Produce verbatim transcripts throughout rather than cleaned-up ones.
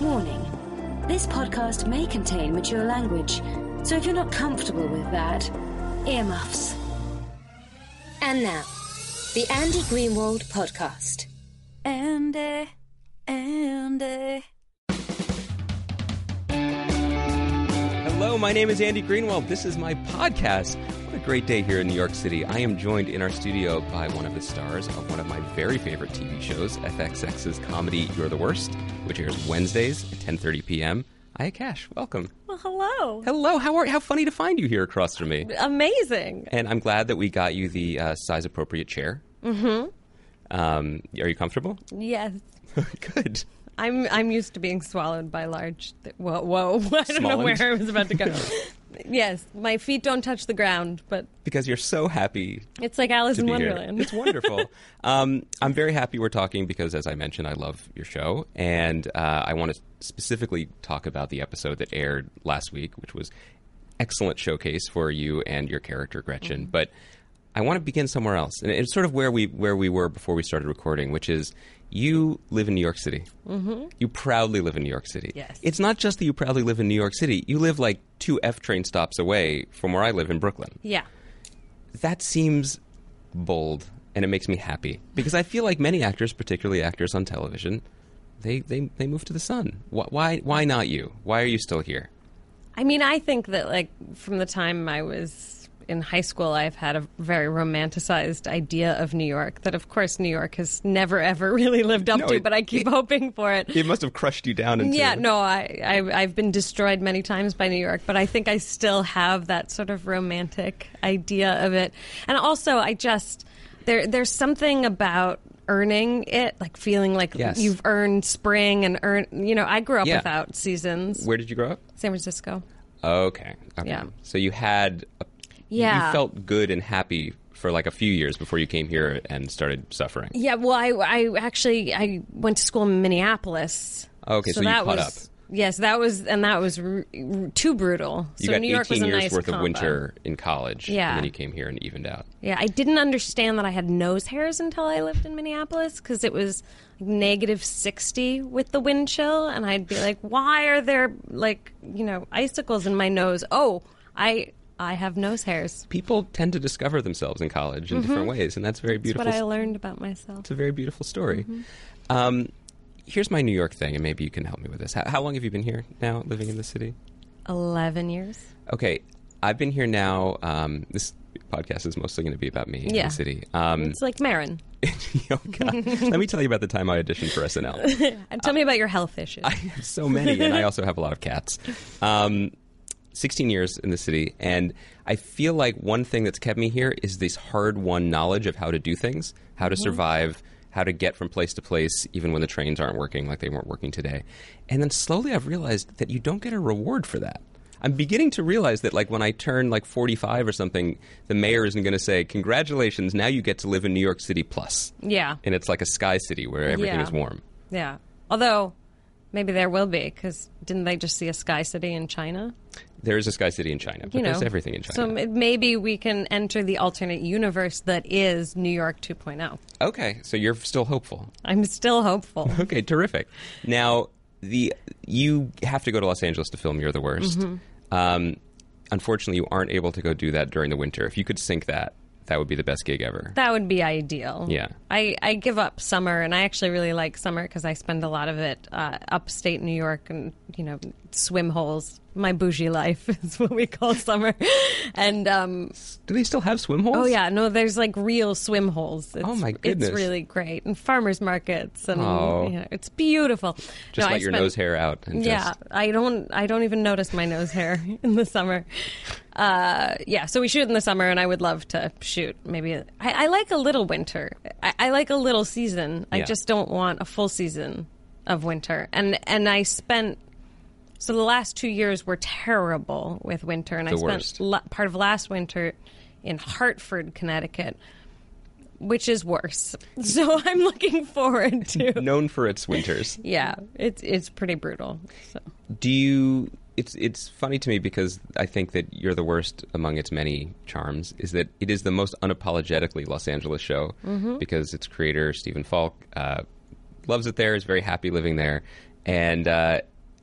Warning, this podcast may contain mature language, so if you're not comfortable with that, earmuffs. And now, the Andy Greenwald Podcast. Andy, Andy. Hello, my name is Andy Greenwald. This is my podcast. What a great day here in New York City. I am joined in our studio by one of the stars of one of my very favorite T V shows, F X X's comedy You're the Worst, which airs Wednesdays at ten thirty p.m. Aya Cash, welcome. Well, hello. Hello. How are? How funny to find you here across from me. Amazing. And I'm glad that we got you the uh, size-appropriate chair. Mm-hmm. Um, are you comfortable? Yes. Good. I'm I'm used to being swallowed by large. Th- whoa, whoa! I don't Small know where I was about to go. Yes, my feet don't touch the ground, but because you're so happy, it's like Alice in Wonderland. It's wonderful. um, I'm very happy we're talking because, as I mentioned, I love your show, and uh, I want to specifically talk about the episode that aired last week, which was excellent showcase for you and your character Gretchen. Mm-hmm. But I want to begin somewhere else, and it's sort of where we where we were before we started recording, which is. You live in New York City. Mm-hmm. You proudly live in New York City. Yes. It's not just that you proudly live in New York City. You live like two F train stops away from where I live in Brooklyn. Yeah. That seems bold, and it makes me happy. Because I feel like many actors, particularly actors on television, they, they, they move to the sun. Why, why not you? Why are you still here? I mean, I think that like from the time I was... in high school, I've had a very romanticized idea of New York that, of course, New York has never, ever really lived up no, to, it, but I keep it, hoping for it. It must have crushed you down. Into... Yeah, no, I, I, I've been destroyed many times by New York, but I think I still have that sort of romantic idea of it. And also, I just, there, there's something about earning it, like feeling like yes. you've earned spring and earned, you know, I grew up yeah. without seasons. Where did you grow up? San Francisco. Okay. okay. Yeah. So you had a Yeah. You felt good and happy for like a few years before you came here and started suffering. Yeah, well, I, I actually, I went to school in Minneapolis. Okay, so, so you that caught was, up. Yes, that was, and that was r- r- too brutal. So you got New York was a nice years worth combo. Of winter in college, yeah. and then you came here and evened out. Yeah, I didn't understand that I had nose hairs until I lived in Minneapolis, because it was negative sixty with the wind chill, and I'd be like, why are there, like, you know, icicles in my nose? Oh, I... I have nose hairs. People tend to discover themselves in college in mm-hmm. different ways, and that's very beautiful. That's what I learned about myself. It's a very beautiful story. Mm-hmm. Um, here's my New York thing, and maybe you can help me with this. How, how long have you been here now, living in the city? Eleven years. Okay. I've been here now. Um, this podcast is mostly going to be about me yeah. in the city. Um, it's like Marin. Oh, God. Let me tell you about the time I auditioned for S N L. And tell uh, me about your health issues. I have so many, and I also have a lot of cats. Um sixteen years in the city, and I feel like one thing that's kept me here is this hard-won knowledge of how to do things, how to mm-hmm. survive, how to get from place to place, even when the trains aren't working like they weren't working today. And then slowly I've realized that you don't get a reward for that. I'm beginning to realize that, like, when I turn, like, forty-five or something, the mayor isn't going to say, congratulations, now you get to live in New York City plus. Yeah. And it's like a sky city where everything yeah. is warm. Yeah. Although... maybe there will be, because didn't they just see a sky city in China? There is a sky city in China, but you know, there's everything in China. So maybe we can enter the alternate universe that is New York two point oh. Okay, so you're still hopeful. I'm still hopeful. Okay, terrific. Now, the you have to go to Los Angeles to film You're the Worst. Mm-hmm. Um, unfortunately, you aren't able to go do that during the winter. If you could sync that, that would be the best gig ever. That would be ideal. Yeah. I, I give up summer, and I actually really like summer because I spend a lot of it uh, upstate New York and, you know, swim holes. My bougie life is what we call summer. And um, do they still have swim holes? Oh, yeah. No, there's like real swim holes. It's, oh, my goodness. It's really great. And farmers markets. And oh. you know, it's beautiful. Just no, let I your spend, nose hair out. And yeah. Just... I don't I don't even notice my nose hair in the summer. Uh, yeah, so we shoot in the summer, and I would love to shoot. Maybe I, I like a little winter. I, I like a little season. Yeah. I just don't want a full season of winter. And and I spent so the last two years were terrible with winter, and the I spent la- part of last winter in Hartford, Connecticut, which is worse. So I'm looking forward to known for its winters. Yeah, it's it's pretty brutal. So. Do you? It's it's funny to me because I think that You're the Worst among its many charms is that it is the most unapologetically Los Angeles show mm-hmm. because its creator, Stephen Falk, uh, loves it there, is very happy living there, and uh,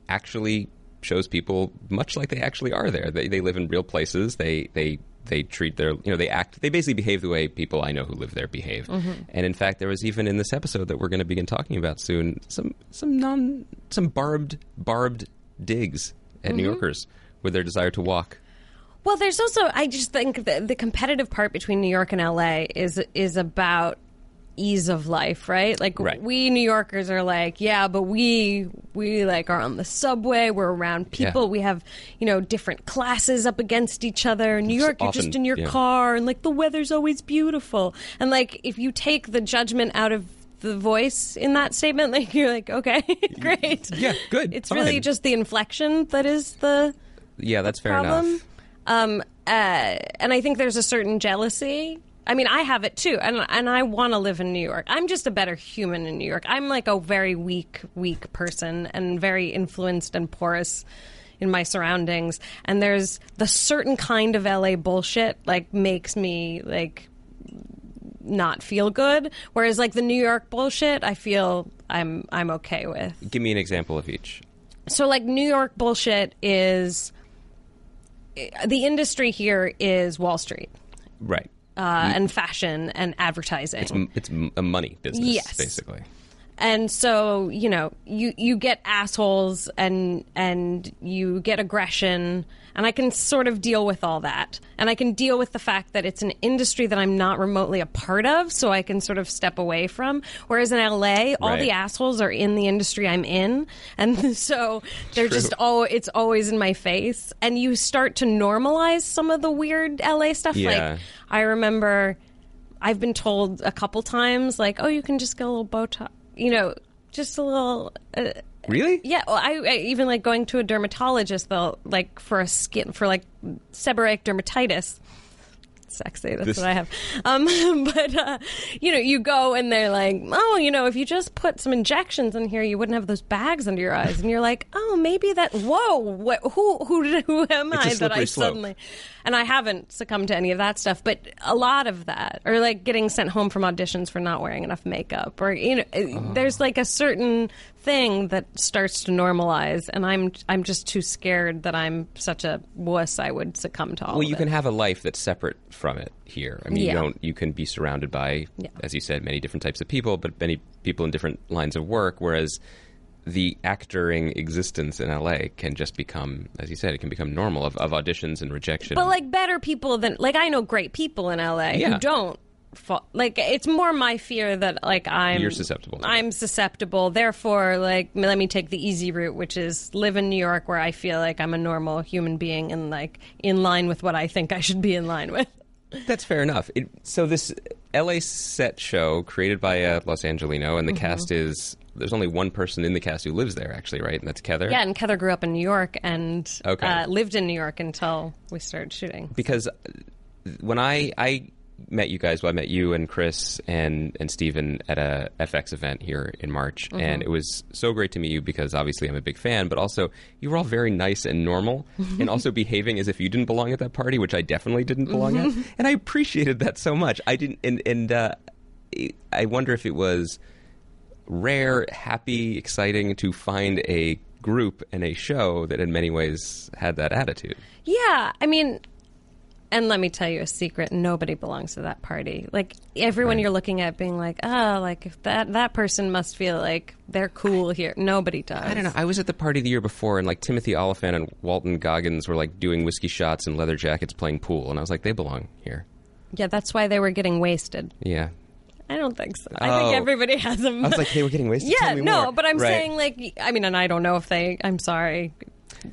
actually shows people much like they actually are there. They they live in real places. They they they treat their, you know, they act, they basically behave the way people I know who live there behave. Mm-hmm. And in fact, there was even in this episode that we're going to begin talking about soon, some some non some barbed barbed digs at mm-hmm. New Yorkers with their desire to walk. Well, there's also, I just think that the competitive part between New York and L A is is about ease of life, right? Like, right. we New Yorkers are like, yeah, but we, we like are on the subway, we're around people, yeah. we have, you know, different classes up against each other. In New York, often, you're just in your yeah. car, and like the weather's always beautiful. And like, if you take the judgment out of the voice in that statement, like you're like, okay, great. Yeah, good. It's fine. Really just the inflection that is the Yeah, that's the fair problem. Enough. Um, uh, and I think there's a certain jealousy. I mean, I have it too, and and I want to live in New York. I'm just a better human in New York. I'm like a very weak, weak person, and very influenced and porous in my surroundings. And there's the certain kind of L A bullshit, like, makes me like not feel good. Whereas like the New York bullshit, I feel I'm I'm okay with. Give me an example of each. So like New York bullshit is. The industry here is Wall Street. Right. Uh, and fashion and advertising. It's, it's a money business, yes. basically. And so, you know, you, you get assholes and and you get aggression, and I can sort of deal with all that. And I can deal with the fact that it's an industry that I'm not remotely a part of, so I can sort of step away from. Whereas in L A, all right. the assholes are in the industry I'm in, and so they're True. just all, it's always in my face. And you start to normalize some of the weird L A stuff. Yeah. Like, I remember I've been told a couple times, like, oh, you can just get a little Botox. You know, just a little. Uh, really? Yeah. Well, I, I even like going to a dermatologist though, like for a skin for like seborrheic dermatitis. Sexy. That's this... what I have. Um, but uh, you know, you go and they're like, oh, you know, if you just put some injections in here, you wouldn't have those bags under your eyes. And you're like, oh, maybe that. Whoa, what, who, who, who am I that I slope. suddenly? And I haven't succumbed to any of that stuff, but a lot of that, or like getting sent home from auditions for not wearing enough makeup, or you know, oh. there's like a certain thing that starts to normalize, and I'm I'm just too scared that I'm such a wuss I would succumb to all. Well, of you it. can have a life that's separate from it here. I mean, yeah. you don't. You can be surrounded by, yeah. as you said, many different types of people, but many people in different lines of work, whereas the actoring existence in L A can just become, as you said, it can become normal of, of auditions and rejection. But like better people than, like I know great people in L A yeah. who don't fall, like it's more my fear that like I'm You're susceptible. I'm susceptible. Therefore, like let me take the easy route, which is live in New York where I feel like I'm a normal human being and like in line with what I think I should be in line with. That's fair enough. It, so this L A set show created by uh, Los Angelino, and the mm-hmm. cast is, there's only one person in the cast who lives there actually, right? And that's Kether. Yeah, and Kether grew up in New York and okay. uh, lived in New York until we started shooting. Because when I I met you guys, well, I met you and Chris and, and Steven at a F X event here in March, mm-hmm. and it was so great to meet you because obviously I'm a big fan, but also you were all very nice and normal and also behaving as if you didn't belong at that party, which I definitely didn't belong mm-hmm. at, and I appreciated that so much. I didn't, and, and uh, I wonder if it was rare, happy, exciting to find a group and a show that in many ways had that attitude. Yeah, I mean... And let me tell you a secret, nobody belongs to that party. Like, everyone right. you're looking at being like, oh, like, if that, that person must feel like they're cool I, here. Nobody does. I don't know. I was at the party the year before, and, like, Timothy Oliphant and Walton Goggins were, like, doing whiskey shots and leather jackets playing pool. And I was like, they belong here. Yeah, that's why they were getting wasted. Yeah. I don't think so. I oh. think everybody has them. I was like, they were getting wasted? Yeah, no, more. but I'm right. saying, like, I mean, and I don't know if they, I'm sorry,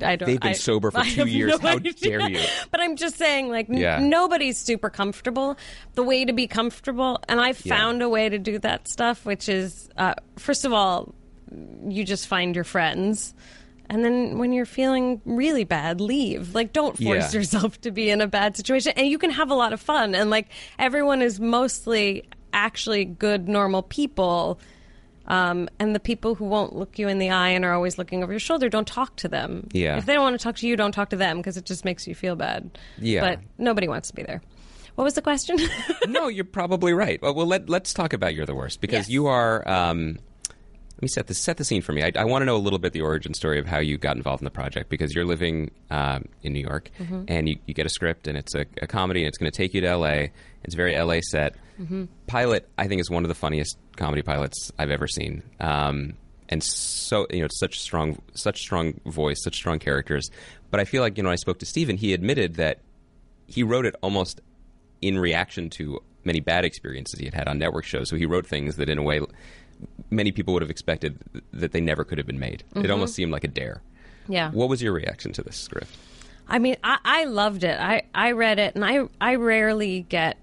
I don't, They've been I, sober for two years. No How idea. dare you? But I'm just saying, like, yeah. n- nobody's super comfortable. The way to be comfortable, and I found yeah. a way to do that stuff, which is, uh, first of all, you just find your friends. And then when you're feeling really bad, leave. Like, don't force yeah. yourself to be in a bad situation. And you can have a lot of fun. And, like, everyone is mostly actually good, normal people. Um, and the people who won't look you in the eye and are always looking over your shoulder, don't talk to them. Yeah. If they don't want to talk to you, don't talk to them because it just makes you feel bad. Yeah. But nobody wants to be there. What was the question? No, you're probably right. Well, well let, let's talk about You're the Worst because yes. you are um, Let me set the set the scene for me. I, I want to know a little bit the origin story of how you got involved in the project, because you're living um, in New York, mm-hmm. and you, you get a script, and it's a, a comedy, and it's going to take you to L A. It's a very L A set. Mm-hmm. Pilot, I think, is one of the funniest comedy pilots I've ever seen. Um, and so, you know, it's such strong, such strong voice, such strong characters. But I feel like, you know, when I spoke to Stephen, he admitted that he wrote it almost in reaction to many bad experiences he had had on network shows. So he wrote things that, in a way, many people would have expected that they never could have been made. Mm-hmm. It almost seemed like a dare. Yeah. What was your reaction to this script? I mean, I, I loved it. I, I read it, and I, I rarely get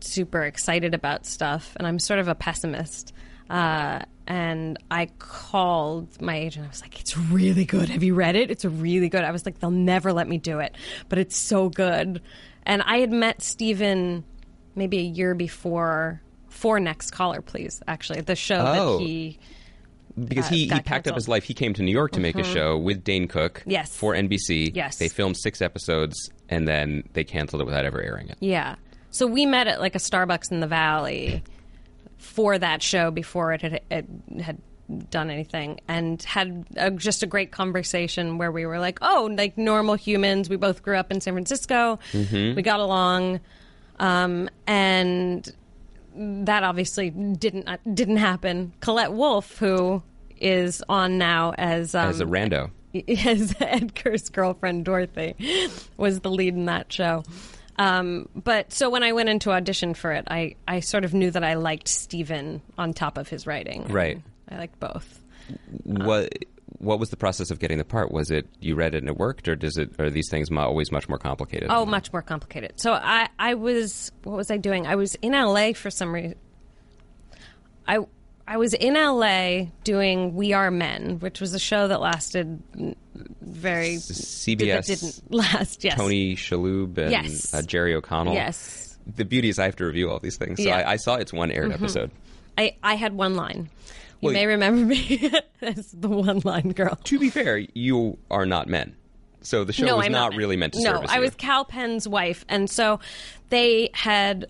super excited about stuff, and I'm sort of a pessimist. Uh, and I called my agent. I was like, it's really good. Have you read it? It's really good. I was like, they'll never let me do it, but it's so good. And I had met Stephen maybe a year before... for Next Caller, please, actually. The show oh. that he... Because uh, he, he packed canceled. up his life. He came to New York to mm-hmm. make a show with Dane Cook yes. for N B C. Yes. They filmed six episodes, and then they canceled it without ever airing it. Yeah. So we met at, like, a Starbucks in the Valley for that show before it had, it had done anything, and had a, just a great conversation where we were like, oh, like, normal humans. We both grew up in San Francisco. Mm-hmm. We got along. Um, and... That obviously didn't uh, didn't happen. Colette Wolfe, who is on now as... Um, as a rando. As Edgar's girlfriend, Dorothy, was the lead in that show. Um, but so when I went into audition for it, I, I sort of knew that I liked Stephen on top of his writing. Right. I liked both. What... Um, What was the process of getting the part? Was it you read it and it worked, or does it? Or are these things always much more complicated? Oh, much more complicated. So I, I was, what was I doing? I was in L A for some reason. I, I was in L A doing We Are Men, which was a show that lasted very C B S. That didn't last. Yes. Tony Shalhoub and yes. uh, Jerry O'Connell. Yes. The beauty is I have to review all these things. So yeah. I, I saw it's one aired mm-hmm. episode. I, I had one line. You well, may remember me as the one-line girl. To be fair, you are not men. So the show no, was I'm not, not really meant to no, service No, I you. was Cal Penn's wife. And so they had...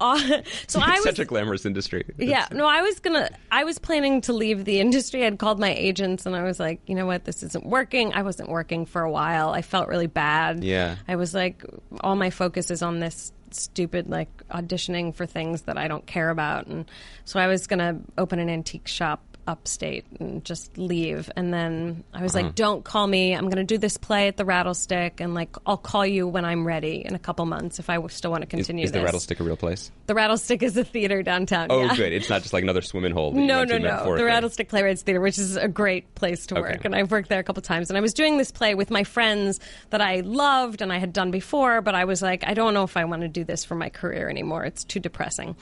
Uh, so I was, such a glamorous industry. Yeah. That's, no, I was going to... I was planning to leave the industry. I'd called my agents and I was like, you know what? This isn't working. I wasn't working for a while. I felt really bad. Yeah. I was like, all my focus is on this stupid, like, auditioning for things that I don't care about. And so I was going to open an antique shop upstate and just leave. And then I was uh-huh. like, don't call me. I'm going to do this play at the Rattlestick, and, like, I'll call you when I'm ready in a couple months if I still want to continue is, is this. Is the Rattlestick a real place? The Rattlestick is a theater downtown. Oh, yeah. Good. It's not just like another swimming hole. No, no, no. The Rattlestick Playwrights Theater, which is a great place to okay. work. And I've worked there a couple times. And I was doing this play with my friends that I loved and I had done before, but I was like, I don't know if I want to do this for my career anymore. It's too depressing.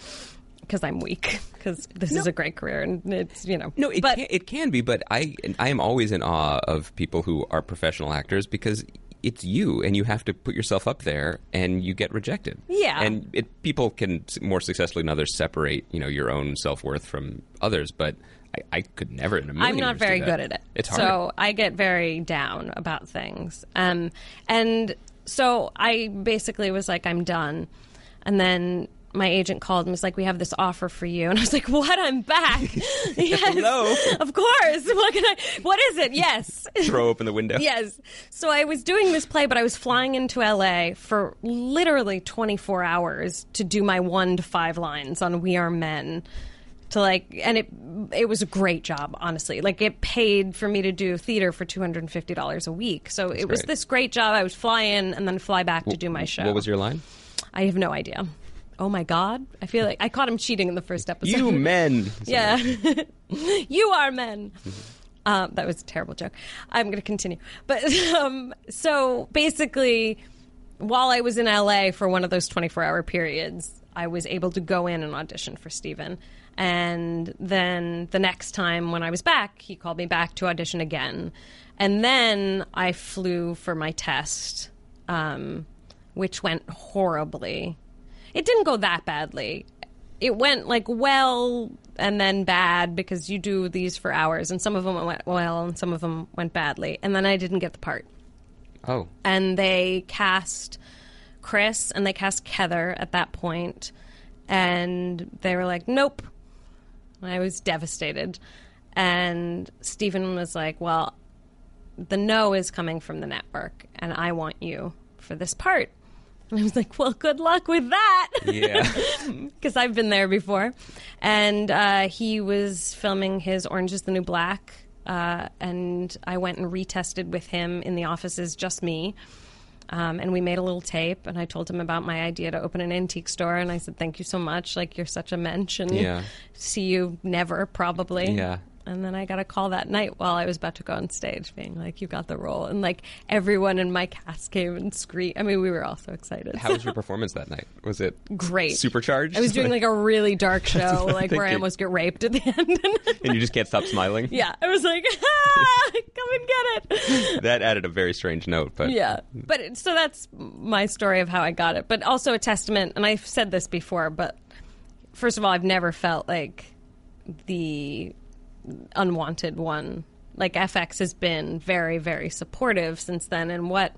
Because I'm weak, because this no. is a great career, and it's, you know. No, it, but, can, it can be, but I I am always in awe of people who are professional actors, because it's you, and you have to put yourself up there, and you get rejected. Yeah. And it, people can more successfully than others separate, you know, your own self-worth from others, but I, I could never in a million years do that. I'm not very good at it. It's hard. So I get very down about things. Um, and so I basically was like, I'm done. And then... my agent called and was like, we have this offer for you. And I was like, what? I'm back. Yes. Hello. Of course. What can I, what is it? Yes. Throw open the window. Yes. So I was doing this play, but I was flying into L A for literally twenty-four hours to do my one to five lines on We Are Men. To like, and it it was a great job, honestly. Like, it paid for me to do theater for two hundred fifty dollars a week. So That's it great. was this great job. I would fly in and then fly back w- to do my show. What was your line? I have no idea. Oh, my God. I feel like I caught him cheating in the first episode. You men. Yeah. You are men. Um, that was a terrible joke. I'm going to continue. But um, so basically, while I was in L A for one of those twenty-four hour periods, I was able to go in and audition for Stephen. And then the next time when I was back, he called me back to audition again. And then I flew for my test, um, which went horribly. It didn't go that badly. It went, like, well and then bad, because you do these for hours, and some of them went well and some of them went badly. And then I didn't get the part. Oh. And they cast Chris and they cast Kether at that point, and they were like, nope. And I was devastated. And Steven was like, well, the no is coming from the network, and I want you for this part. And I was like, well, good luck with that. Yeah. Because I've been there before. And uh, he was filming his Orange is the New Black, uh, and I went and retested with him in the offices, just me. Um, and we made a little tape, and I told him about my idea to open an antique store, and I said, thank you so much. Like, you're such a mensch, and yeah. see you never, probably. Yeah. And then I got a call that night while I was about to go on stage being like, you got the role. And, like, everyone in my cast came and screamed. I mean, we were all so excited. How so. was your performance that night? Was it great? Supercharged? I was doing, like, a really dark show, like, where I almost get raped at the end. And you just can't stop smiling? Yeah. I was like, ah, come and get it. That added a very strange note. But yeah. But it, so that's my story of how I got it. But also a testament, and I've said this before, but first of all, I've never felt like the unwanted one. Like, F X has been very, very supportive since then, and what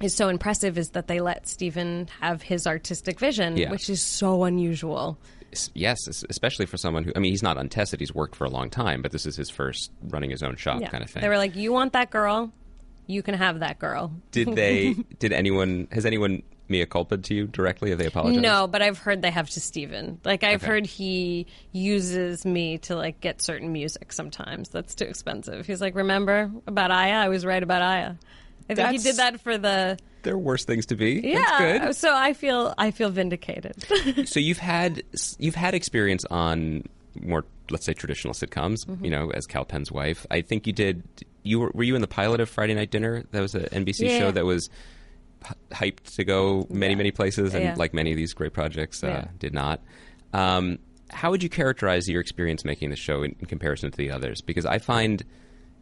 is so impressive is that they let Steven have his artistic vision, yeah. which is so unusual. Yes, especially for someone who, I mean, he's not untested, he's worked for a long time, but this is his first running his own shop yeah. kind of thing. They were like, you want that girl? You can have that girl. Did they, did anyone, has anyone mea culpa to you directly? Have they apologized? No, but I've heard they have to Steven. Like, I've okay. heard he uses me to, like, get certain music sometimes. That's too expensive. He's like, remember about Aya? I was right about Aya. I That's, think he did that for the... There are worse things to be. Yeah. That's good. So I feel, I feel vindicated. So you've had, you've had experience on more, let's say, traditional sitcoms, mm-hmm. you know, as Cal Penn's wife. I think you did... You were, were you in the pilot of Friday Night Dinner? That was an N B C yeah. show that was h- hyped to go many, yeah. many places, and yeah. like many of these great projects, uh, yeah. did not. Um, how would you characterize your experience making the show in, in comparison to the others? Because I find,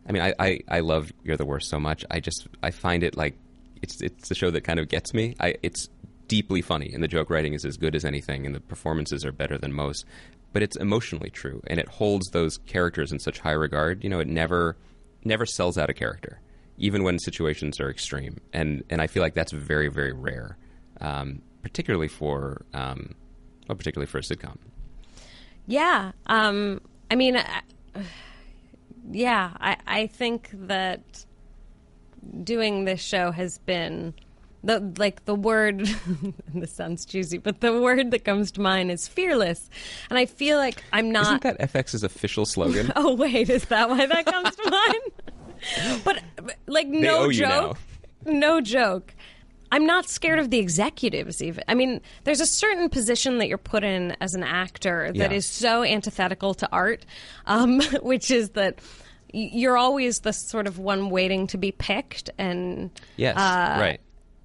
I mean, I, I, I love You're the Worst so much. I just, I find it like, it's it's the show that kind of gets me. I, it's deeply funny, and the joke writing is as good as anything, and the performances are better than most. But it's emotionally true, and it holds those characters in such high regard. You know, it never... never sells out a character, even when situations are extreme. And and I feel like that's very, very rare, um, particularly for um, well, particularly for a sitcom. Yeah. Um, I mean, I, yeah, I, I think that doing this show has been, the like, the word, and this sounds cheesy, but the word that comes to mind is fearless. And I feel like I'm not... Isn't that F X's official slogan? Oh, wait, is that why that comes to mind? But, like, they no joke. No joke. I'm not scared of the executives, even. I mean, there's a certain position that you're put in as an actor that yeah. is so antithetical to art, um, which is that... You're always the sort of one waiting to be picked, and yes, uh, right.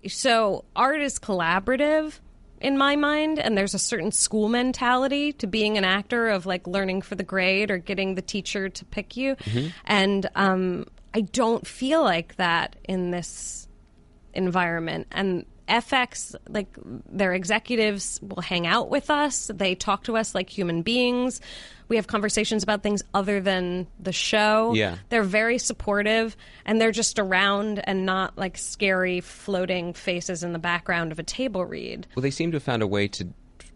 So art is collaborative in my mind, and there's a certain school mentality to being an actor of, like, learning for the grade or getting the teacher to pick you, mm-hmm. and um, I don't feel like that in this environment. And F X, like, their executives will hang out with us. They talk to us like human beings. We have conversations about things other than the show. Yeah. They're very supportive, and they're just around and not, like, scary floating faces in the background of a table read. Well, they seem to have found a way to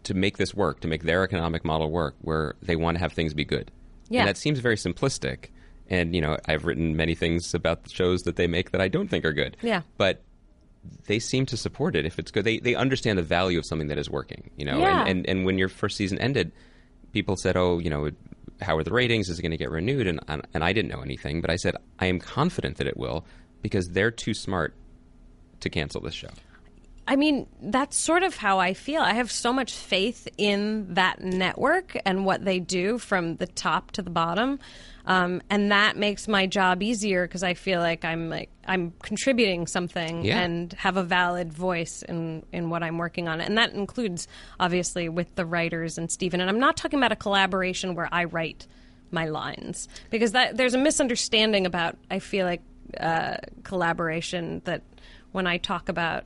to make this work, to make their economic model work, where they want to have things be good. Yeah. And that seems very simplistic. And, you know, I've written many things about the shows that they make that I don't think are good. Yeah. But they seem to support it if it's good. They they understand the value of something that is working, you know. Yeah. And, and and when your first season ended, people said, "Oh, you know, how are the ratings? Is it going to get renewed?" And and I didn't know anything, but I said, "I am confident that it will because they're too smart to cancel this show." I mean, that's sort of how I feel. I have so much faith in that network and what they do from the top to the bottom. Um, and that makes my job easier because I feel like I'm like I'm contributing something yeah. and have a valid voice in, in what I'm working on. And that includes, obviously, with the writers and Steven. And I'm not talking about a collaboration where I write my lines because that, there's a misunderstanding about, I feel like, uh, collaboration that when I talk about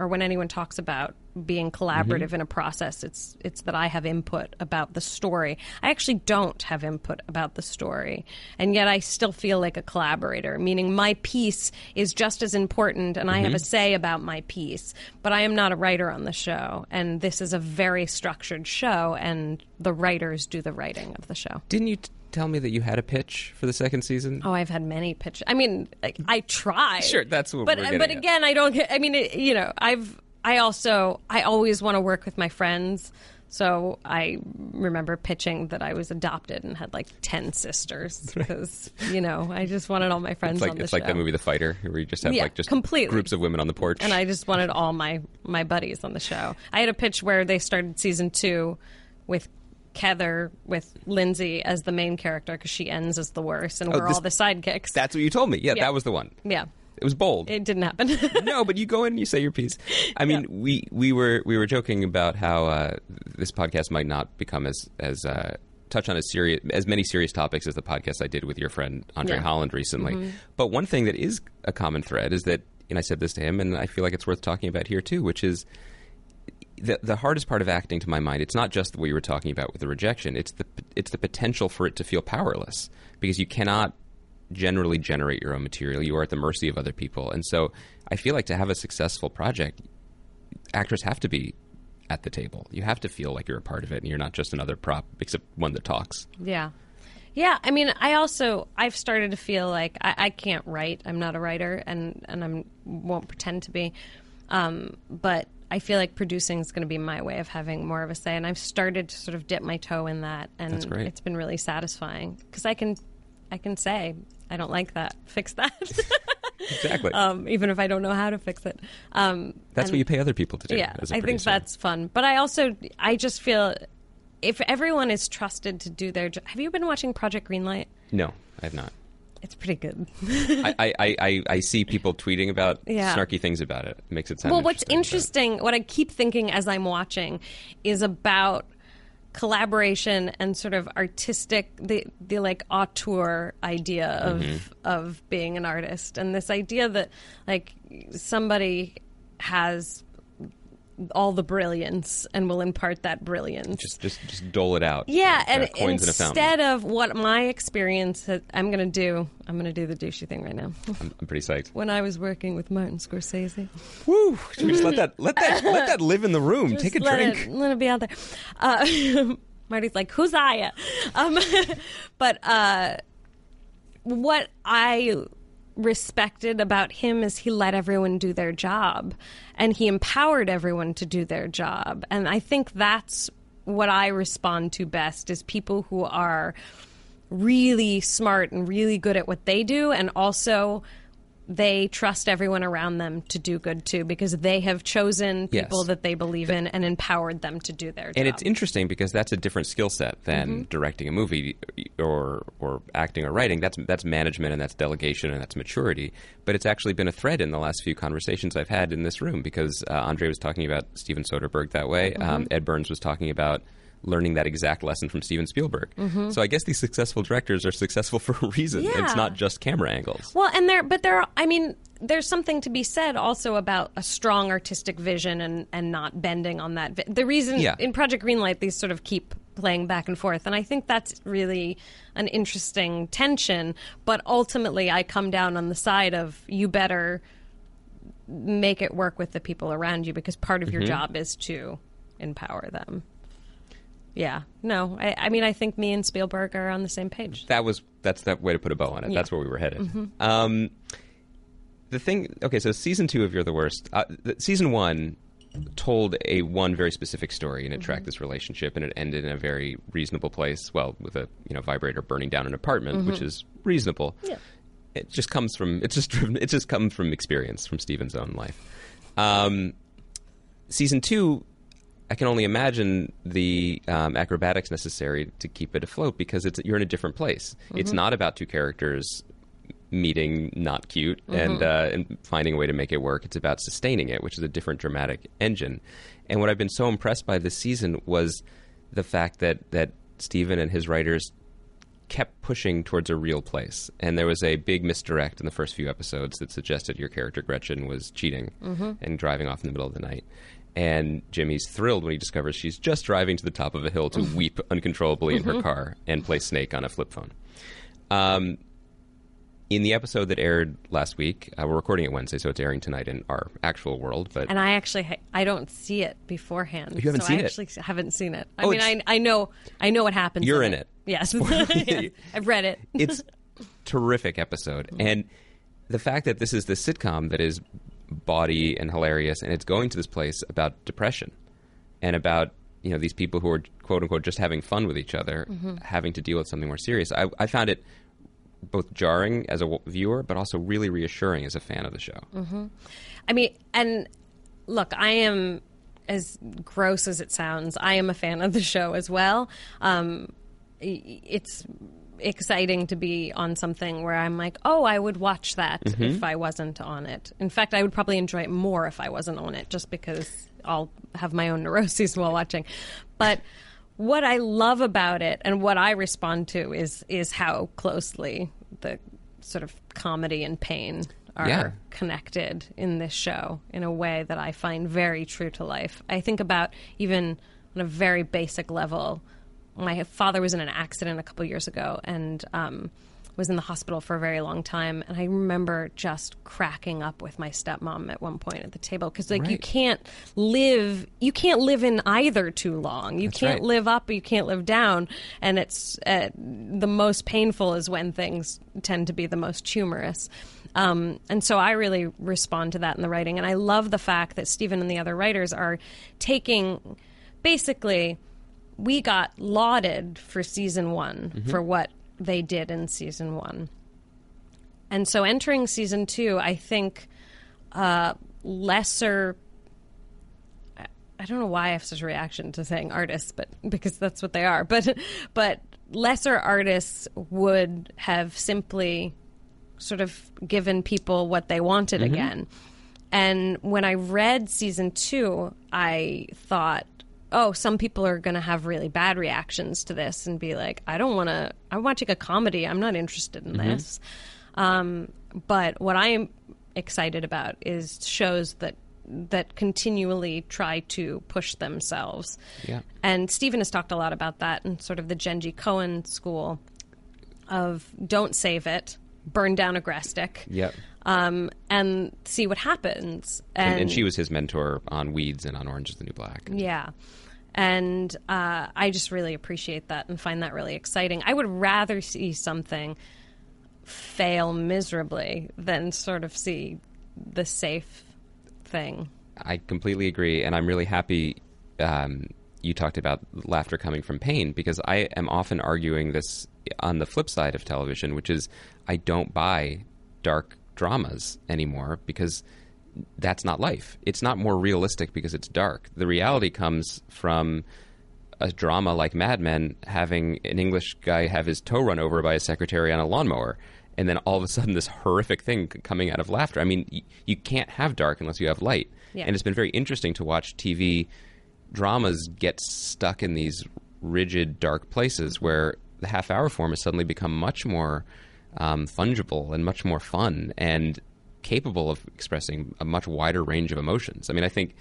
or when anyone talks about being collaborative mm-hmm. in a process, it's it's that I have input about the story. I actually don't have input about the story, and yet I still feel like a collaborator, meaning my piece is just as important, and mm-hmm. I have a say about my piece, but I am not a writer on the show, and this is a very structured show, and the writers do the writing of the show. Didn't you t- tell me that you had a pitch for the second season? Oh, I've had many pitches. I mean, I, I tried. Sure, that's what but, we're getting But again, at. I don't get, I mean, it, you know, I've, I also, I always want to work with my friends. So I remember pitching that I was adopted and had like ten sisters because, you know, I just wanted all my friends like, on the it's show. It's like that movie The Fighter where you just have yeah, like just completely. groups of women on the porch. And I just wanted all my, my buddies on the show. I had a pitch where they started season two with Kether, with Lindsay as the main character because she ends as the worst and oh, we're this, all the sidekicks. That's what you told me. Yeah, yeah, that was the one. Yeah. It was bold. It didn't happen. No, but you go in and you say your piece. I mean, yeah. we, we were we were joking about how uh, this podcast might not become as as uh, touch on as serious as many serious topics as the podcast I did with your friend Andre yeah. Holland recently. Mm-hmm. But one thing that is a common thread is that, and I said this to him, and I feel like it's worth talking about here too, which is the the hardest part of acting, to my mind. It's not just what you were talking about with the rejection. It's the it's the potential for it to feel powerless because you cannot generally generate your own material. You are at the mercy of other people. And so I feel like to have a successful project, actors have to be at the table. You have to feel like you're a part of it and you're not just another prop, except one that talks. Yeah. Yeah. I mean, I also, I've started to feel like I, I can't write. I'm not a writer and, and I won't pretend to be. Um, but I feel like producing is going to be my way of having more of a say. And I've started to sort of dip my toe in that. And That's great. It's been really satisfying because I can, I can say, I don't like that. Fix that. Exactly. Um, even if I don't know how to fix it. Um, that's what you pay other people to do. Yeah, as a I producer. Think that's fun. But I also, I just feel if everyone is trusted to do their job. Have you been watching Project Greenlight? No, I have not. It's pretty good. I, I, I, I see people tweeting about yeah. snarky things about it. It makes it sound well, what's interesting, but what I keep thinking as I'm watching is about collaboration and sort of artistic, the the like auteur idea of mm-hmm. of being an artist, and this idea that like somebody has all the brilliance and will impart that brilliance, just just just dole it out. Yeah, and, and coins instead in of what my experience, has, I'm gonna do. I'm gonna do the douchey thing right now. I'm, I'm pretty psyched. When I was working with Martin Scorsese, woo! Should we just let that let that let that live in the room? Just Take a let drink. It, let it be out there. Uh, Marty's like, "Who's Aya?" Um, but uh, what I respected about him is he let everyone do their job and he empowered everyone to do their job. And I think that's what I respond to best is people who are really smart and really good at what they do, and also they trust everyone around them to do good too because they have chosen people yes. that they believe in and empowered them to do their job. And it's interesting because that's a different skill set than mm-hmm. directing a movie or or acting or writing. That's that's management and that's delegation and that's maturity. But it's actually been a thread in the last few conversations I've had in this room because uh, Andre was talking about Steven Soderbergh that way. Mm-hmm. Um, Ed Burns was talking about learning that exact lesson from Steven Spielberg. Mm-hmm. So I guess these successful directors are successful for a reason. Yeah. It's not just camera angles. Well, and there, but there, are, I mean, there's something to be said also about a strong artistic vision and, and not bending on that. The reason yeah. in Project Greenlight, these sort of keep playing back and forth. And I think that's really an interesting tension. But ultimately, I come down on the side of you better make it work with the people around you because part of mm-hmm. your job is to empower them. Yeah. No, I, I mean, I think me and Spielberg are on the same page. That was, that's that way to put a bow on it. Yeah. That's where we were headed. Mm-hmm. Um, the thing, okay, so season two of You're the Worst, uh, the, season one told a one very specific story and it mm-hmm. tracked this relationship and it ended in a very reasonable place, well, with a, you know, vibrator burning down an apartment, mm-hmm. which is reasonable. Yeah. It just comes from, it's just, it just comes from experience, from Steven's own life. Um, season two, I can only imagine the um, acrobatics necessary to keep it afloat because it's you're in a different place. Mm-hmm. It's not about two characters meeting not cute mm-hmm. and, uh, and finding a way to make it work. It's about sustaining it, which is a different dramatic engine. And what I've been so impressed by this season was the fact that, that Steven and his writers kept pushing towards a real place. And there was a big misdirect in the first few episodes that suggested your character Gretchen was cheating mm-hmm. and driving off in the middle of the night. And Jimmy's thrilled when he discovers she's just driving to the top of a hill to weep uncontrollably in mm-hmm. her car and play Snake on a flip phone. Um, In the episode that aired last week, uh, we're recording it Wednesday, so it's airing tonight in our actual world. But and I actually ha- I don't see it beforehand. You haven't so seen I it? I actually haven't seen it. I oh, mean, I I know I know what happens. You're in it. it. Yes. Yes, I've read it. It's terrific episode, mm-hmm. and the fact that this is the sitcom that is bawdy and hilarious, and it's going to this place about depression and about, you know, these people who are quote unquote just having fun with each other, mm-hmm. having to deal with something more serious. I I found it. Both jarring as a viewer, but also really reassuring as a fan of the show. Mm-hmm. I mean, and look, I am, as gross as it sounds, I am a fan of the show as well. Um, it's exciting to be on something where I'm like, oh, I would watch that mm-hmm. if I wasn't on it. In fact, I would probably enjoy it more if I wasn't on it, just because I'll have my own neuroses while watching. But... what I love about it and what I respond to is is how closely the sort of comedy and pain are yeah. connected in this show in a way that I find very true to life. I think about, even on a very basic level, my father was in an accident a couple years ago and um, was in the hospital for a very long time. And I remember just cracking up with my stepmom at one point at the table, because like right. you can't live, you can't live in either too long. You That's can't right. live up, you can't live down. And it's uh, the most painful is when things tend to be the most humorous. Um, and so I really respond to that in the writing. And I love the fact that Stephen and the other writers are taking, basically, we got lauded for season one mm-hmm. for what they did in season one. And so entering season two, I think uh, lesser... I don't know why I have such a reaction to saying artists, but because that's what they are. But but lesser artists would have simply sort of given people what they wanted mm-hmm. again. And when I read season two, I thought, oh, some people are going to have really bad reactions to this and be like, I don't want to, I'm watching a comedy. I'm not interested in mm-hmm. this. Um, but what I am excited about is shows that that continually try to push themselves. Yeah. And Stephen has talked a lot about that in sort of the Genji Cohen school of don't save it, burn down a Agrestic. Yep. Um, and see what happens. And, and, and she was his mentor on Weeds and on Orange is the New Black. Yeah. And uh, I just really appreciate that and find that really exciting. I would rather see something fail miserably than sort of see the safe thing. I completely agree. And I'm really happy um, you talked about laughter coming from pain, because I am often arguing this on the flip side of television, which is I don't buy dark dramas anymore, because that's not life. It's not more realistic because it's dark. The reality comes from a drama like Mad Men having an English guy have his toe run over by a secretary on a lawnmower, and then all of a sudden this horrific thing coming out of laughter. I mean, y- you can't have dark unless you have light. Yeah. And it's been very interesting to watch T V dramas get stuck in these rigid, dark places where the half-hour form has suddenly become much more um, fungible and much more fun and capable of expressing a much wider range of emotions. I mean, I think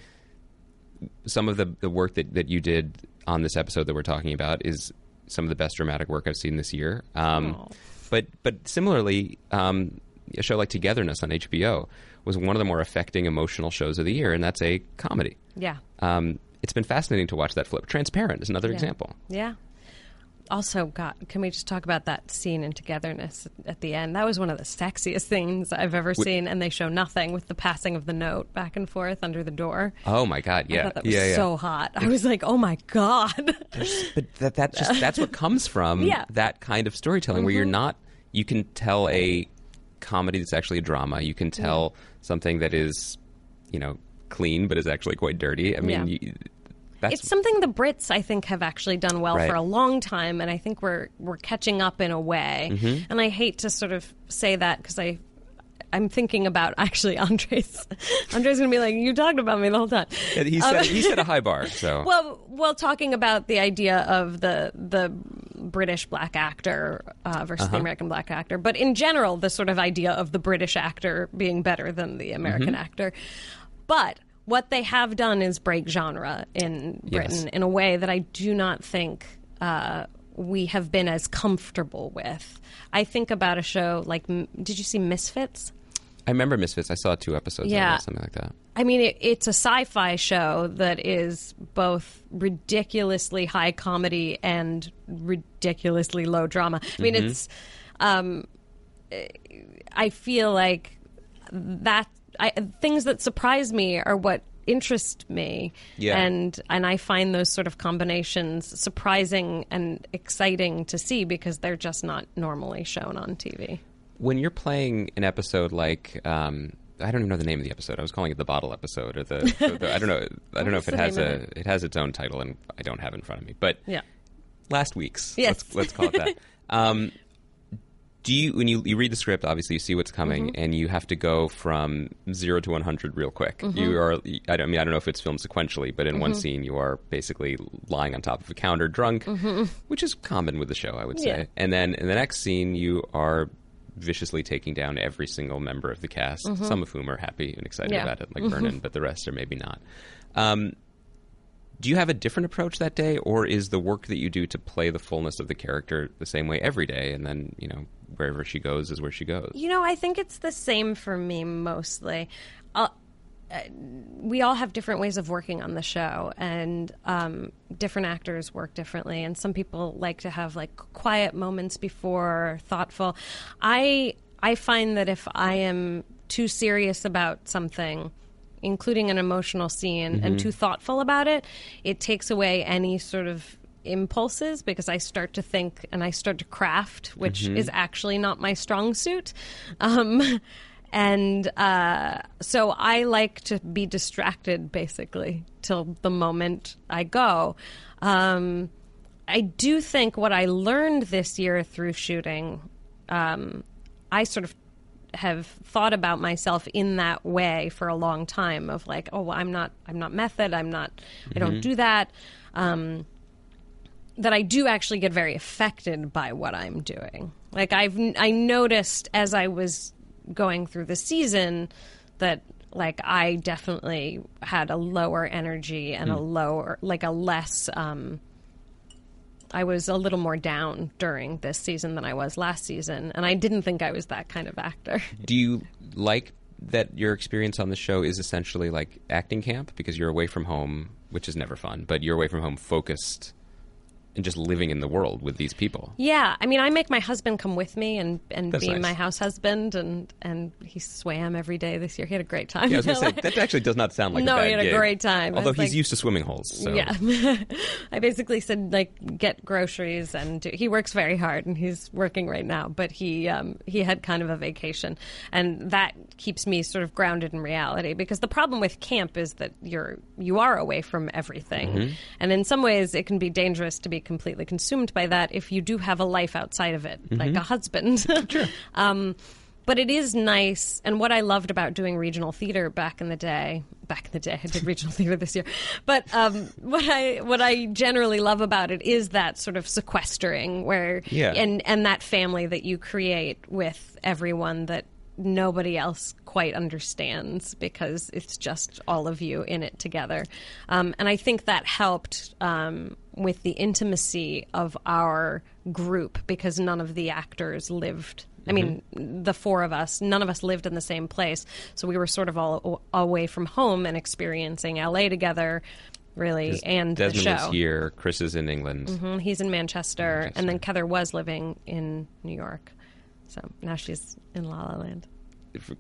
some of the, the work that, that you did on this episode that we're talking about is some of the best dramatic work I've seen this year. Um, but but similarly, um, a show like Togetherness on H B O was one of the more affecting emotional shows of the year, and that's a comedy. Yeah. Um, it's been fascinating to watch that flip. Transparent is another yeah. example. Yeah. Also, God, can we just talk about that scene in Togetherness at the end? That was one of the sexiest things I've ever we- seen, and they show nothing with the passing of the note back and forth under the door. Oh, my God, yeah. I thought that was yeah, yeah. so hot. I was like, oh, my God. But that, that just, that's what comes from yeah. that kind of storytelling, mm-hmm. where you're not, you can tell a comedy that's actually a drama. You can tell yeah. something that is, you know, clean but is actually quite dirty. I mean... Yeah. You, That's it's something the Brits, I think, have actually done well right. for a long time, and I think we're we're catching up in a way. Mm-hmm. And I hate to sort of say that because I, I'm thinking about actually Andre's. Andre's going to be like, you talked about me the whole time. Yeah, he said um, he set a high bar. So well, well, talking about the idea of the the British black actor uh, versus uh-huh. the American black actor, but in general, the sort of idea of the British actor being better than the American mm-hmm. actor, but. What they have done is break genre in Britain yes. in a way that I do not think uh, we have been as comfortable with. I think about a show like, did you see Misfits? I remember Misfits. I saw two episodes yeah. of it, something like that. I mean, it, it's a sci-fi show that is both ridiculously high comedy and ridiculously low drama. I mean, mm-hmm. it's... Um, I feel like that... I, things that surprise me are what interest me. Yeah. And, and I find those sort of combinations surprising and exciting to see because they're just not normally shown on T V. When you're playing an episode like... Um, I don't even know the name of the episode. I was calling it the bottle episode or the... the, the I don't know. I don't know if it has a... It? it has its own title and I don't have it in front of me. But yeah. last week's. Yes. Let's, let's call it that. Um, do you... When you, you read the script, obviously, you see what's coming mm-hmm. and you have to go from zero to one hundred real quick. Mm-hmm. You are... I, don't, I mean, I don't know if it's filmed sequentially, but in mm-hmm. one scene, you are basically lying on top of a counter drunk, mm-hmm. which is common with the show, I would say. Yeah. And then in the next scene, you are... viciously taking down every single member of the cast, mm-hmm. some of whom are happy and excited yeah. about it, like mm-hmm. Vernon, but the rest are maybe not. Um, do you have a different approach that day, or is the work that you do to play the fullness of the character the same way every day, and then, you know, wherever she goes is where she goes? You know, I think it's the same for me mostly. Uh, we all have different ways of working on the show, and um, different actors work differently, and some people like to have like quiet moments before, thoughtful. I I find that if I am too serious about something, including an emotional scene, mm-hmm. and too thoughtful about it, it takes away any sort of impulses because I start to think and I start to craft, which mm-hmm. is actually not my strong suit. Um And uh, so I like to be distracted, basically, till the moment I go. Um, I do think what I learned this year through shooting, um, I sort of have thought about myself in that way for a long time of like, oh, well, I'm not, I'm not method, I'm not, mm-hmm. I don't do that. Um, that I do actually get very affected by what I'm doing. Like I've, I noticed as I was going through the season that like I definitely had a lower energy and mm. a lower like a less um I was a little more down during this season than I was last season, and I didn't think I was that kind of actor. Do you like that your experience on the show is essentially like acting camp because you're away from home, which is never fun, but you're away from home focused and just living in the world with these people? Yeah. I mean, I make my husband come with me and, and be nice. My house husband, and, and he swam every day this year. He had a great time. Yeah, I was going to say, that actually does not sound like no, a bad No, he had gig. A great time. Although he's like, used to swimming holes. So. Yeah. I basically said, like, get groceries, and do, he works very hard, and he's working right now, but he um, he had kind of a vacation, and that keeps me sort of grounded in reality, because the problem with camp is that you're, you are away from everything, mm-hmm. and in some ways it can be dangerous to be completely consumed by that if you do have a life outside of it, mm-hmm. like a husband. Sure. Um, but it is nice, and what I loved about doing regional theater back in the day, back in the day, I did regional theater this year, but um, what I what I generally love about it is that sort of sequestering where yeah. and, and that family that you create with everyone that nobody else quite understands because it's just all of you in it together. Um, and I think that helped um, with the intimacy of our group because none of the actors lived. I mean, mm-hmm. the four of us, none of us lived in the same place. So we were sort of all o- away from home and experiencing L A together, really, and the show. Desmond is here. Chris is in England. Mm-hmm. He's in Manchester, Manchester. And then Kether was living in New York. So now she's in La La Land.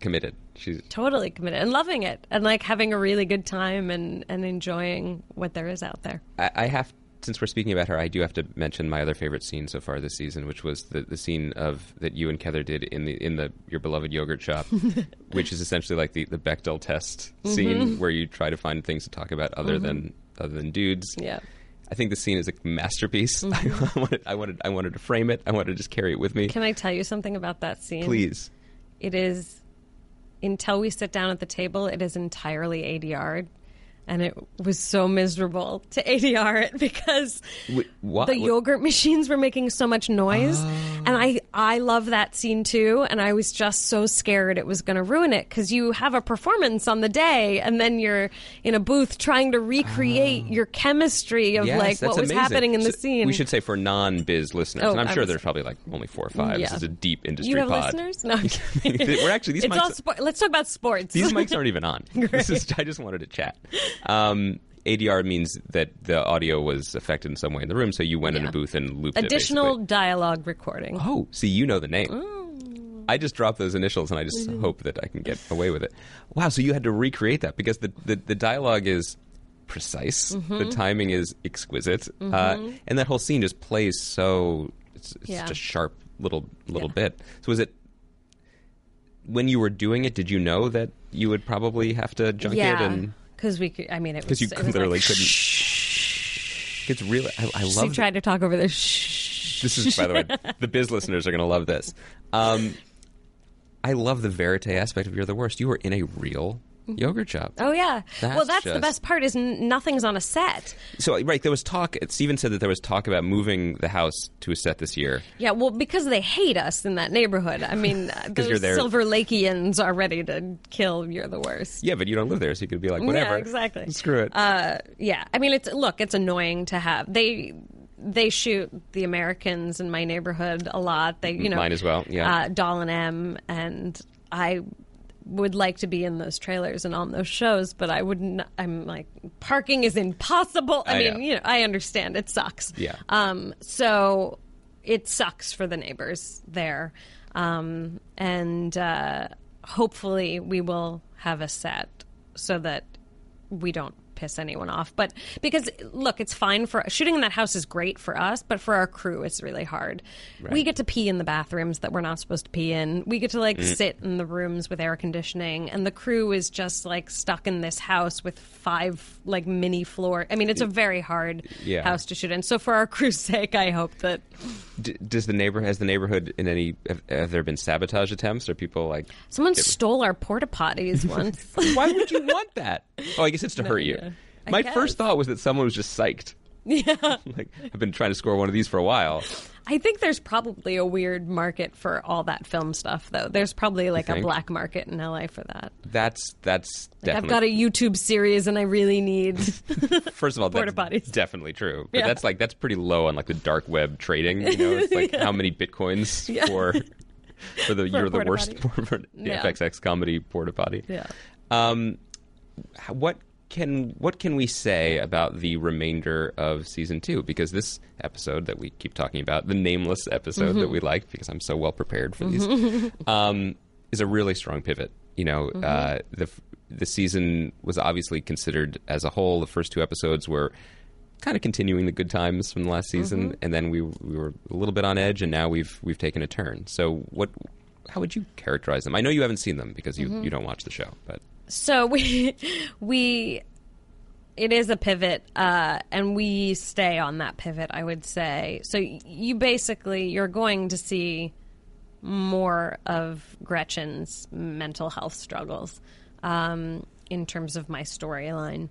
Committed. She's totally committed and loving it and like having a really good time and, and enjoying what there is out there. I, I have, since we're speaking about her, I do have to mention my other favorite scene so far this season, which was the, the scene of that you and Kether did in the in the your beloved yogurt shop, which is essentially like the, the Bechdel test scene mm-hmm. where you try to find things to talk about other mm-hmm. than other than dudes. Yeah. I think the scene is a masterpiece. Mm-hmm. I wanted, I wanted, I wanted to frame it. I wanted to just carry it with me. Can I tell you something about that scene? Please. It is, until we sit down at the table, it is entirely A D R'd. And it was so miserable to A D R it because Wait, what? the yogurt machines were making so much noise. Oh. And I, I love that scene too. And I was just so scared it was going to ruin it because you have a performance on the day and then you're in a booth trying to recreate oh. your chemistry of yes, like what was amazing. happening in so the scene. We should say for non-biz listeners, oh, and I'm, I'm sure there's probably like only four or five. Yeah. This is a deep industry pod. You have pod. listeners? No, I'm kidding. We're actually, these it's mics, all spo- let's talk about sports. These mics aren't even on. This is, I just wanted to chat. Um, A D R means that the audio was affected in some way in the room, so you went yeah. in a booth and looped Additional it. Additional dialogue recording. Oh, see, you know the name. Mm. I just dropped those initials, and I just mm. hope that I can get away with it. Wow, so you had to recreate that, because the, the, the dialogue is precise, mm-hmm. the timing is exquisite, mm-hmm. uh, and that whole scene just plays so... It's, it's yeah. such a sharp little, little yeah. bit. So was it... When you were doing it, did you know that you would probably have to junk yeah. it and... Because we could, I mean, it was... Because you it was literally like, couldn't... Shh. It's really... I, I love it. She tried to talk over the shh. This is, by the way, the biz listeners are going to love this. Um, I love the verite aspect of You're the Worst. You were in a real yogurt shop. Oh, yeah. That's well, that's just... the best part is n- nothing's on a set. So, right, there was talk... Steven said that there was talk about moving the house to a set this year. Yeah, well, because they hate us in that neighborhood. I mean, those Silver Lakeians are ready to kill You're the Worst. Yeah, but you don't live there, so you could be like, whatever. Yeah, exactly. Screw it. Uh, yeah. I mean, it's look, it's annoying to have... They... They shoot the Americans in my neighborhood a lot. They, you know... Mine as well, yeah. Uh, Doll and M, and I... would like to be in those trailers and on those shows, but I wouldn't. I'm like, parking is impossible. I, I mean, know. you know, I understand it sucks. Yeah. Um. So it sucks for the neighbors there, um. And uh, hopefully we will have a set so that we don't piss anyone off. But because look, it's fine for shooting in that house is great for us, but for our crew, it's really hard. Right. We get to pee in the bathrooms that we're not supposed to pee in. We get to like mm. sit in the rooms with air conditioning, and the crew is just like stuck in this house with five like mini floor. I mean, it's a very hard yeah. house to shoot in. So for our crew's sake, I hope that. D- does the neighbor has the neighborhood in any have, have there been sabotage attempts or people like someone get... stole our porta potties once? Why would you want that? Oh, I guess it's to no, hurt you. Yeah. My guess. first thought was that someone was just psyched. Yeah, like I've been trying to score one of these for a while. I think there's probably a weird market for all that film stuff, though. There's probably like a black market in L A for that. That's that's. Like, definitely... I've got a YouTube series, and I really need. First of all, that's bodies. definitely true. But yeah. that's like that's pretty low on like the dark web trading. You know, it's like yeah. how many bitcoins yeah. for for the for you're the worst for, for the yeah. F X X comedy porta potty. Yeah. Um, what. Can what can we say about the remainder of season two? Because this episode that we keep talking about, the nameless episode mm-hmm. that we liked, because I'm so well prepared for these, mm-hmm. um, is a really strong pivot. You know, mm-hmm. uh, the the season was obviously considered as a whole. The first two episodes were kind of continuing the good times from the last season, mm-hmm. and then we we were a little bit on edge, and now we've we've taken a turn. So what? How would you characterize them? I know you haven't seen them because you, mm-hmm. you don't watch the show, but. So we, we, it is a pivot, uh, and we stay on that pivot, I would say. So you basically, you're going to see more of Gretchen's mental health struggles um, in terms of my storyline.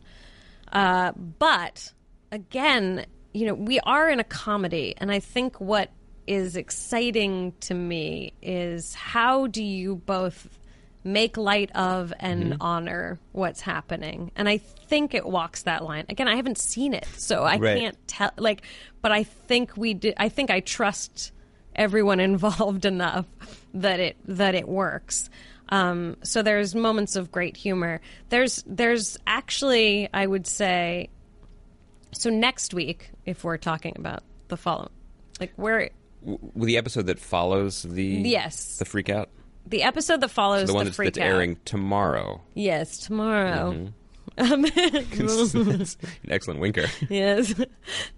Uh, but, again, you know, we are in a comedy, and I think what is exciting to me is how do you both... make light of and mm-hmm. honor what's happening. And I think it walks that line. Again, I haven't seen it, so I right. can't tell. Like, but I think we did. I think I trust everyone involved enough that it that it works. Um, so there's moments of great humor. There's there's actually, I would say. So next week, if we're talking about the follow, like we're w- the episode that follows the yes the freak out. The episode that follows so the one the that's, freak that's out. airing tomorrow. Yes, tomorrow. Mm-hmm. Um, that's an excellent winker. Yes,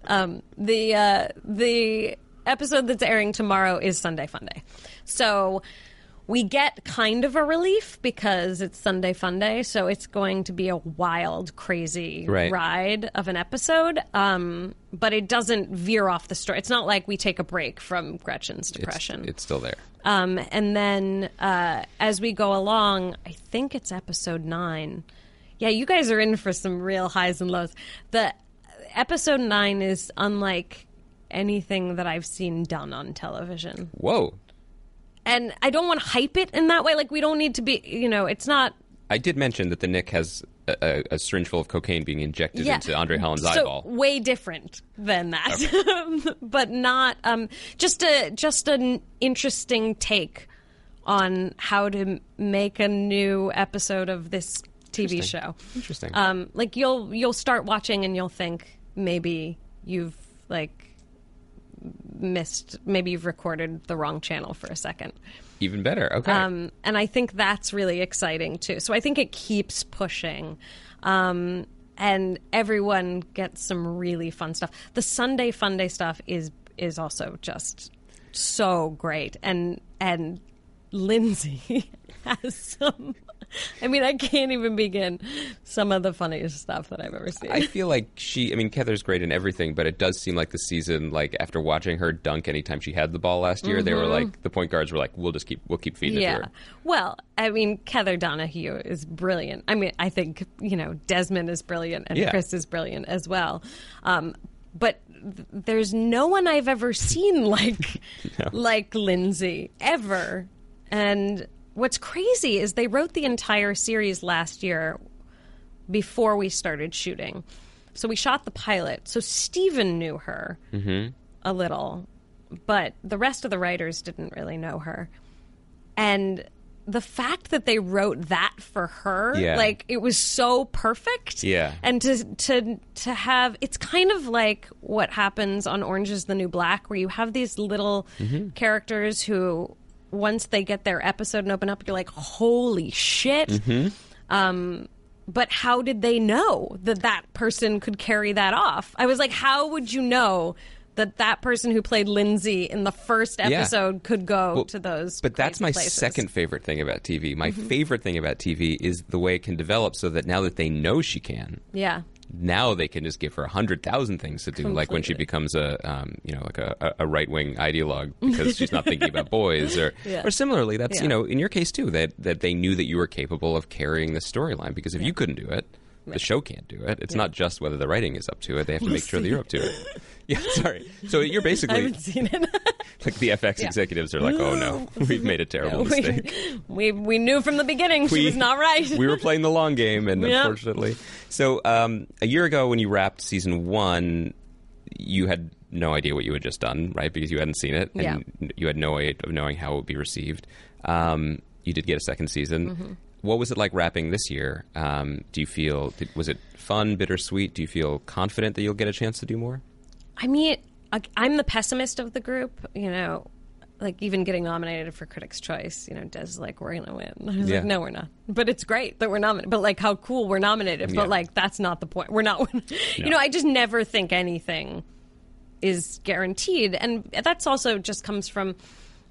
um, the uh, the episode that's airing tomorrow is Sunday Funday, so we get kind of a relief because it's Sunday Funday, so it's going to be a wild, crazy right. ride of an episode. Um, but it doesn't veer off the story. It's not like we take a break from Gretchen's depression. It's, it's still there. Um, and then uh, as we go along, I think it's episode nine. Yeah, you guys are in for some real highs and lows. The episode nine is unlike anything that I've seen done on television. Whoa. And I don't want to hype it in that way. Like, we don't need to be, you know, it's not... I did mention that the Nick has... A, a syringe full of cocaine being injected yeah. into Andre Holland's so, eyeball. Way different than that, okay. But not um, just a just an interesting take on how to make a new episode of this T V show. Interesting. Um, like you'll you'll start watching and you'll think maybe you've like missed, maybe you've recorded the wrong channel for a second. Even better. Okay. Um, and I think that's really exciting, too. So I think it keeps pushing. Um, and everyone gets some really fun stuff. The Sunday Funday stuff is is also just so great. And and Lindsay has some... I mean, I can't even begin some of the funniest stuff that I've ever seen. I feel like she... I mean, Kether's great in everything, but it does seem like the season, like, after watching her dunk anytime she had the ball last year, mm-hmm. they were like... The point guards were like, we'll just keep... We'll keep feeding yeah. it to her. Well, I mean, Kether Donahue is brilliant. I mean, I think, you know, Desmond is brilliant and yeah. Chris is brilliant as well. Um, but th- there's no one I've ever seen like, no. like Lindsay, ever. And... What's crazy is they wrote the entire series last year before we started shooting. So we shot the pilot. So Steven knew her mm-hmm. a little, but the rest of the writers didn't really know her. And the fact that they wrote that for her, yeah. like, it was so perfect. Yeah. And to to to have... It's kind of like what happens on Orange is the New Black, where you have these little mm-hmm. characters who... Once they get their episode and open up, you're like, holy shit. Mm-hmm. Um, but how did they know that that person could carry that off? I was like, how would you know that that person who played Lindsay in the first episode yeah. could go well, to those But that's my places. Second favorite thing about T V. My mm-hmm. favorite thing about T V is the way it can develop so that now that they know she can. Yeah. Now they can just give her a hundred thousand things to do, Completely. Like when she becomes a, um, you know, like a, a right-wing ideologue because she's not thinking about boys, or yeah. or similarly, that's yeah. you know, in your case too, that that they knew that you were capable of carrying the storyline because if yeah. you couldn't do it, right. the show can't do it. It's yeah. not just whether the writing is up to it; they have to make sure that you're up to it. Yeah, sorry. So you're basically I haven't seen it. Like the F X yeah. executives are like, oh no, we've made a terrible no, we, mistake. We we knew from the beginning she we, was not right. We were playing the long game, and yeah. unfortunately, so um, a year ago when you wrapped season one, you had no idea what you had just done, right? Because you hadn't seen it, and yeah. you had no way of knowing how it would be received. Um, you did get a second season. Mm-hmm. What was it like wrapping this year? Um, do you feel was it fun, bittersweet? Do you feel confident that you'll get a chance to do more? I mean, I'm the pessimist of the group, you know, like even getting nominated for Critics' Choice, you know, Des like, we're going to win. I was yeah. like, no, we're not. But it's great that we're nominated. But like, how cool we're nominated. Yeah. But like, that's not the point. We're not winning. No. You know, I just never think anything is guaranteed. And that's also just comes from,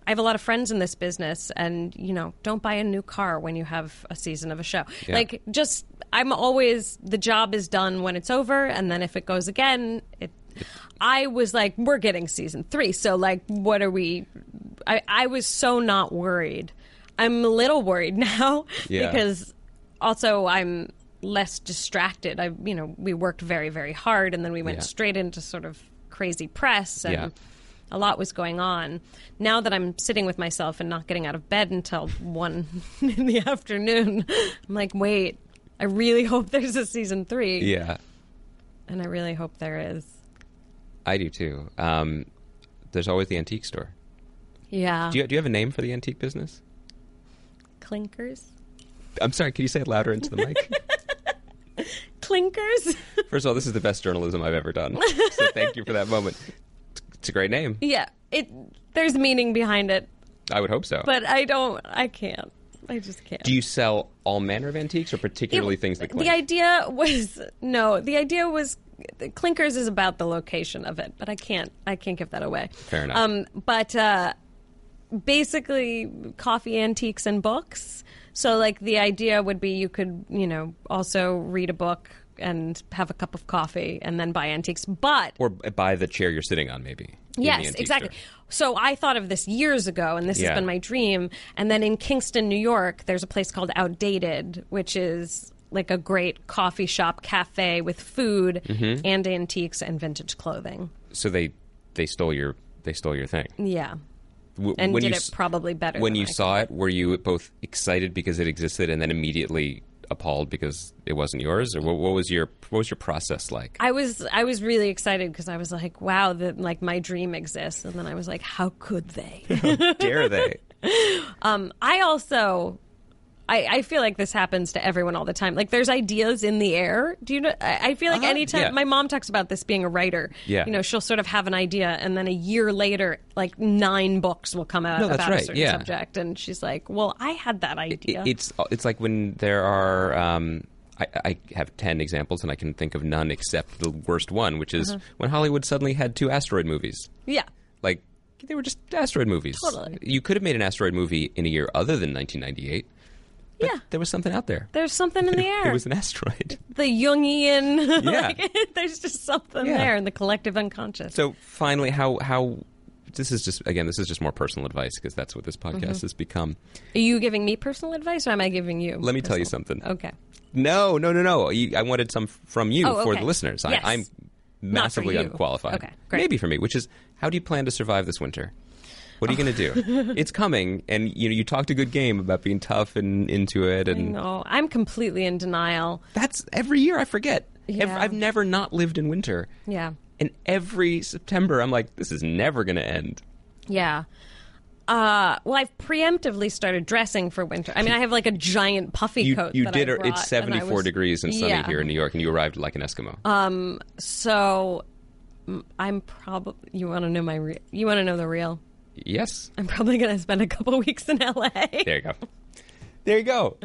I have a lot of friends in this business and, you know, don't buy a new car when you have a season of a show. Yeah. Like just, I'm always, the job is done when it's over. And then if it goes again, it. I was like, we're getting season three, so like, what are we? I, I was so not worried. I'm a little worried now yeah. because also I'm less distracted. I, you know, we worked very, very hard, and then we went yeah. straight into sort of crazy press, and yeah. a lot was going on. Now that I'm sitting with myself and not getting out of bed until one in the afternoon, I'm like, wait, I really hope there's a season three. Yeah, and I really hope there is. I do, too. Um, there's always the antique store. Yeah. Do you, do you have a name for the antique business? Clinkers. I'm sorry, can you say it louder into the mic? Clinkers. First of all, this is the best journalism I've ever done. So thank you for that moment. It's a great name. Yeah. It. There's meaning behind it. I would hope so. But I don't, I can't. I just can't. Do you sell all manner of antiques or particularly it, things that clink? The idea was, no, the idea was... Clinkers is about the location of it, but I can't I can't give that away. Fair enough. Um, but uh, basically coffee, antiques, and books. So like the idea would be you could, you know, also read a book and have a cup of coffee and then buy antiques. But Or buy the chair you're sitting on maybe. Yes, exactly. Store. So I thought of this years ago, and this yeah. has been my dream. And then in Kingston, New York, there's a place called Outdated, which is... like a great coffee shop cafe with food mm-hmm. and antiques and vintage clothing. So they they stole your they stole your thing. Yeah. W- and did you, it probably better. When than you I saw could. It, were you both excited because it existed and then immediately appalled because it wasn't yours? Or what, what was your what was your process like? I was I was really excited because I was like, wow, the, like my dream exists. And then I was like, how could they? How dare they? um, I also I, I feel like this happens to everyone all the time. Like, there's ideas in the air. Do you know? I, I feel like uh-huh. anytime yeah. my mom talks about this being a writer, yeah. you know, she'll sort of have an idea, and then a year later, like nine books will come out no, about right. a certain yeah. subject, and she's like, "Well, I had that idea." It, it, it's it's like when there are. Um, I, I have ten examples, and I can think of none except the worst one, which is uh-huh. when Hollywood suddenly had two asteroid movies. Yeah, like they were just asteroid movies. Totally, you could have made an asteroid movie in a year other than nineteen ninety-eight. But yeah. there was something out there. There's something in the air. It was an asteroid. The Jungian. Yeah. like, there's just something yeah. there in the collective unconscious. So finally, how, how this is just, again, this is just more personal advice because that's what this podcast mm-hmm. has become. Are you giving me personal advice or am I giving you? Let me personal? tell you something. Okay. No, no, no, no. You, I wanted some from you oh, for okay. the listeners. Yes. I, I'm massively unqualified. Okay, great. Maybe for me, which is how do you plan to survive this winter? What are you going to do? It's coming, and you know you talked a good game about being tough and into it. And I know. I'm completely in denial. That's every year I forget. Yeah. Every, I've never not lived in winter. Yeah. And every September I'm like, this is never going to end. Yeah. Uh, well, I've preemptively started dressing for winter. I mean, I have like a giant puffy you, coat. You that did. I brought, it's seventy-four was, degrees and sunny yeah. here in New York, and you arrived like an Eskimo. Um. So, I'm probably. You want to know my? Re- you want to know the real? Yes. I'm probably going to spend a couple weeks in L A There you go. There you go.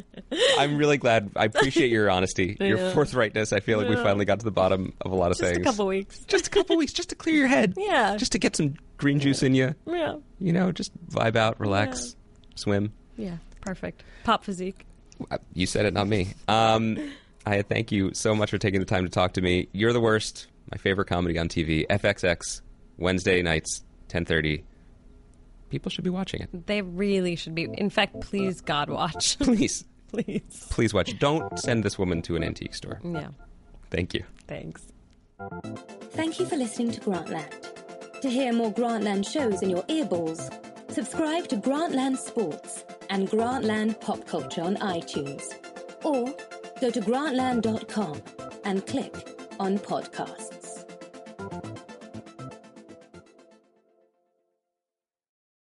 I'm really glad. I appreciate your honesty, your yeah. forthrightness. I feel like yeah. we finally got to the bottom of a lot of just things. Just a couple weeks. Just a couple weeks. Just to clear your head. Yeah. Just to get some green juice in you. Yeah. You know, just vibe out, relax, yeah. swim. Yeah. Perfect. Pop physique. You said it, not me. Um, Aya, thank you so much for taking the time to talk to me. You're the Worst. My favorite comedy on T V. F X X, Wednesday nights, ten thirty. People should be watching it. They really should be. In fact, please, God, watch. Please. Please. Please watch. Don't send this woman to an antique store. Yeah. Thank you. Thanks. Thank you for listening to Grantland. To hear more Grantland shows in your earballs, subscribe to Grantland Sports and Grantland Pop Culture on iTunes. Or go to grantland dot com and click on podcasts.